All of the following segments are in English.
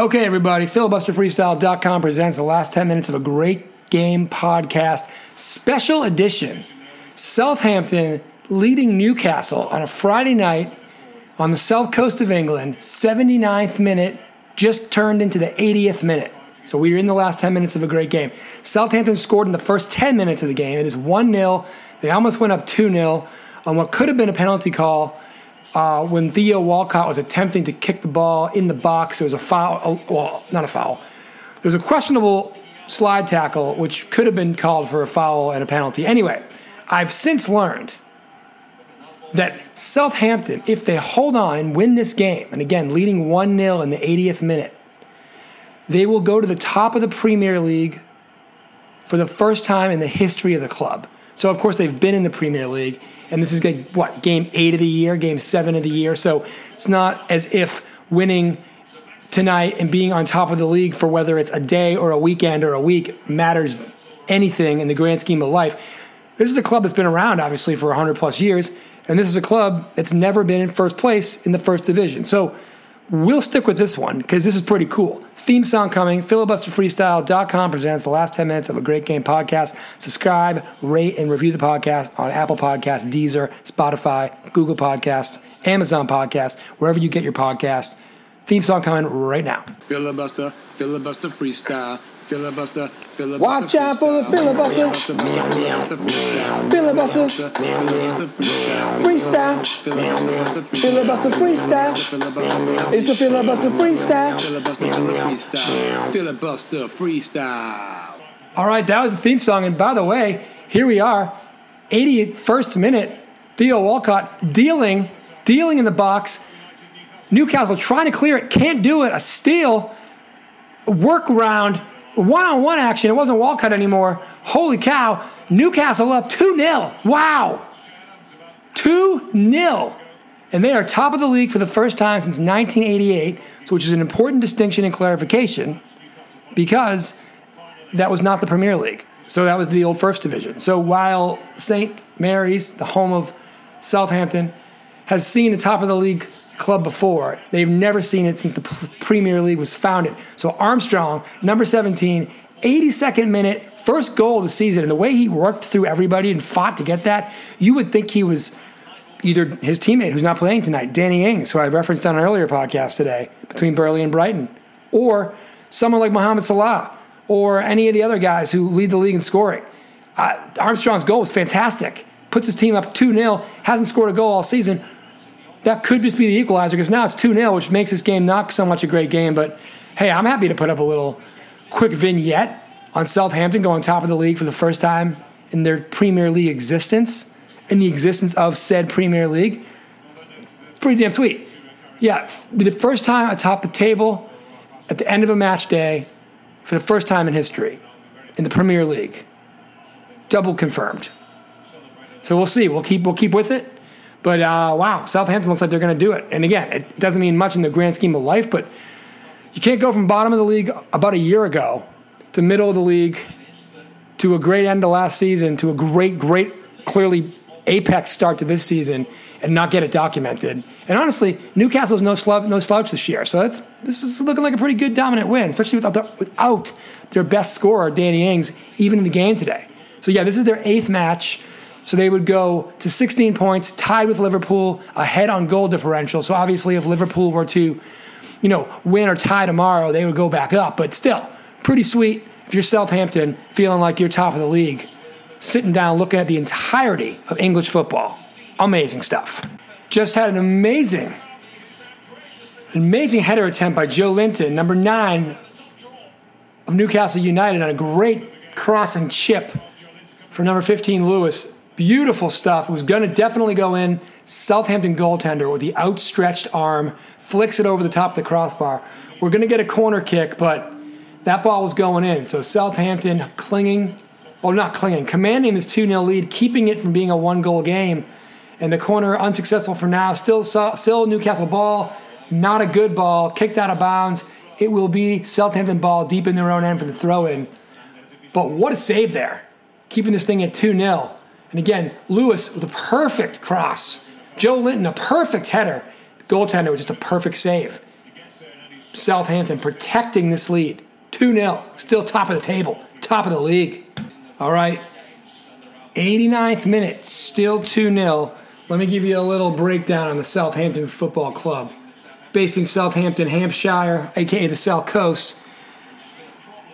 Okay, everybody, filibusterfreestyle.com presents the last 10 minutes of a great game podcast special edition. Southampton leading Newcastle on a Friday night on the south coast of England, 79th minute, just turned into the 80th minute. So we are in the last 10 minutes of a great game. Southampton scored in the first 10 minutes of the game. It is 1-0. They almost went up 2-0 on what could have been a penalty call when Theo Walcott was attempting to kick the ball in the box. There was a foul. Well, not a foul. There was a questionable slide tackle, which could have been called for a foul and a penalty. Anyway, I've since learned that Southampton, if they hold on and win this game, and again, leading 1-0 in the 80th minute, they will go to the top of the Premier League for the first time in the history of the club. So, of course, they've been in the Premier League, and this is, game 8 of the year, game 7 of the year. So it's not as if winning tonight and being on top of the league for whether it's a day or a weekend or a week matters anything in the grand scheme of life. This is a club that's been around, obviously, for 100-plus years, and this is a club that's never been in first place in the first division. So we'll stick with this one because this is pretty cool. Theme song coming. Filibusterfreestyle.com presents the last 10 minutes of a great game podcast. Subscribe, rate, and review the podcast on Apple Podcasts, Deezer, Spotify, Google Podcasts, Amazon Podcasts, wherever you get your podcasts. Theme song coming right now. Filibuster, filibuster freestyle. Filibuster, filibuster. Watch out for the filibuster. Filibuster. Freestyle. Filibuster freestyle. It's the filibuster freestyle. Filibuster freestyle. All right, that was the theme song. And by the way, here we are, 81st minute. Theo Walcott dealing in the box. Newcastle trying to clear it, can't do it. A steal, workaround. One-on-one action. It wasn't Walcott anymore. Holy cow. Newcastle up 2-0. Wow. 2-0. And they are top of the league for the first time since 1988, which is an important distinction and clarification because that was not the Premier League. So that was the old First Division. So while St. Mary's, the home of Southampton, has seen the top of the league club before, they've never seen it since the Premier League was founded. So Armstrong, number 17, 82nd minute, first goal of the season, and the way he worked through everybody and fought to get that, you would think he was either his teammate who's not playing tonight, Danny Ings, who I referenced on an earlier podcast today, between Burnley and Brighton, or someone like Mohamed Salah, or any of the other guys who lead the league in scoring. Armstrong's goal was fantastic. Puts his team up 2-0, hasn't scored a goal all season. That could just be the equalizer because now it's 2-0, which makes this game not so much a great game. But, hey, I'm happy to put up a little quick vignette on Southampton going top of the league for the first time in their Premier League existence, in the existence of said Premier League. It's pretty damn sweet. Yeah, the first time atop the table at the end of a match day for the first time in history in the Premier League. Double confirmed. So we'll see. We'll keep with it. But, wow, Southampton looks like they're going to do it. And, again, it doesn't mean much in the grand scheme of life, but you can't go from bottom of the league about a year ago to middle of the league to a great end to last season to a great, clearly apex start to this season and not get it documented. And, honestly, Newcastle's no slouch this year. So this is looking like a pretty good dominant win, especially without their best scorer, Danny Ings, even in the game today. So, yeah, this is their eighth match. So they would go to 16 points, tied with Liverpool, ahead on goal differential. So obviously if Liverpool were to, win or tie tomorrow, they would go back up. But still, pretty sweet if you're Southampton, feeling like you're top of the league, sitting down looking at the entirety of English football. Amazing stuff. Just had an amazing header attempt by Joe Linton, number 9 of Newcastle United, on a great cross and chip for number 15, Lewis. Beautiful stuff. It was going to definitely go in. Southampton goaltender with the outstretched arm flicks it over the top of the crossbar. We're going to get a corner kick, but that ball was going in. So Southampton commanding this 2-0 lead, keeping it from being a one-goal game. And the corner unsuccessful for now. Still Newcastle ball. Not a good ball. Kicked out of bounds. It will be Southampton ball deep in their own end for the throw-in. But what a save there. Keeping this thing at 2-0. And again, Lewis with a perfect cross. Joe Linton, a perfect header. The goaltender with just a perfect save. Southampton protecting this lead. 2-0. Still top of the table. Top of the league. All right. 89th minute. Still 2-0. Let me give you a little breakdown on the Southampton Football Club. Based in Southampton, Hampshire, a.k.a. the South Coast.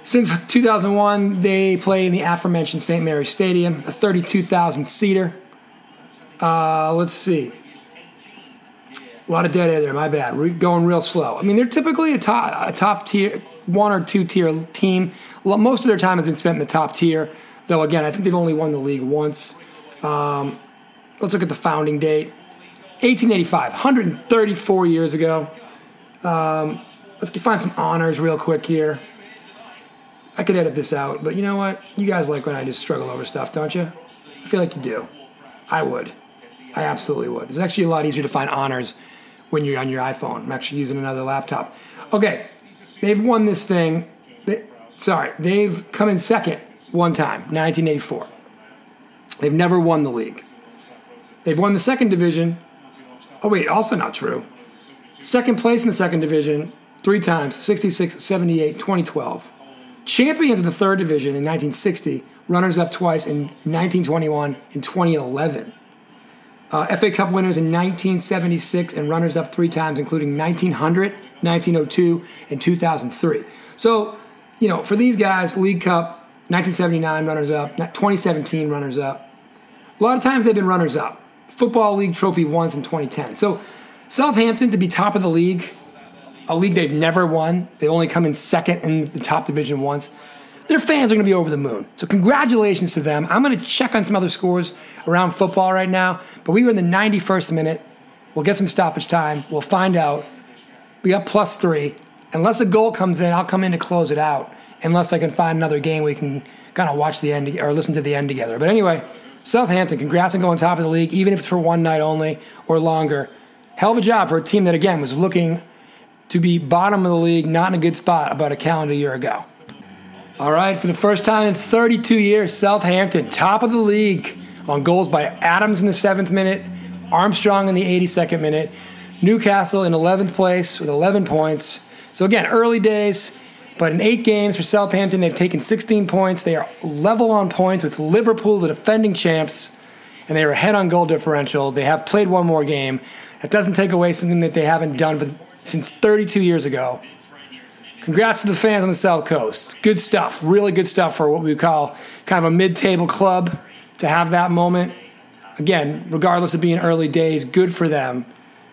Since 2001, they play in the aforementioned St. Mary's Stadium, a 32,000-seater. Let's see. A lot of dead air there, my bad. We're going real slow. I mean, they're typically a top tier, one- or two-tier team. Most of their time has been spent in the top tier, though, again, I think they've only won the league once. Let's look at the founding date. 1885, 134 years ago. Let's find some honors real quick here. I could edit this out, but you know what? You guys like when I just struggle over stuff, don't you? I feel like you do. I would. I absolutely would. It's actually a lot easier to find honors when you're on your iPhone. I'm actually using another laptop. Okay, they've won this thing. They've come in second one time, 1984. They've never won the league. They've won the second division. Oh, wait, also not true. Second place in the second division three times, 66, 78, 2012. Champions of the third division in 1960, runners-up twice in 1921 and 2011. FA Cup winners in 1976 and runners-up three times, including 1900, 1902, and 2003. So, you know, for these guys, League Cup, 1979 runners-up, 2017 runners-up. A lot of times they've been runners-up. Football League trophy once in 2010. So Southampton, to be top of the league, a league they've never won. They've only come in second in the top division once. Their fans are going to be over the moon. So congratulations to them. I'm going to check on some other scores around football right now. But we were in the 91st minute. We'll get some stoppage time. We'll find out. We got +3. Unless a goal comes in, I'll come in to close it out. Unless I can find another game we can kind of watch the end or listen to the end together. But anyway, Southampton, congrats on going top of the league, even if it's for one night only or longer. Hell of a job for a team that, again, was looking to be bottom of the league, not in a good spot about a calendar year ago. All right, for the first time in 32 years, Southampton, top of the league on goals by Adams in the 7th minute, Armstrong in the 82nd minute, Newcastle in 11th place with 11 points. So again, early days, but in 8 games for Southampton, they've taken 16 points. They are level on points with Liverpool, the defending champs, and they are ahead on goal differential. They have played one more game. That doesn't take away something that they haven't done for since 32 years ago. Congrats to the fans on the South Coast. Good stuff. Really good stuff for what we call kind of a mid-table club to have that moment. Again, regardless of being early days, good for them.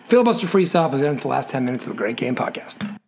Filibuster Freestyle presents the last 10 minutes of a great game podcast.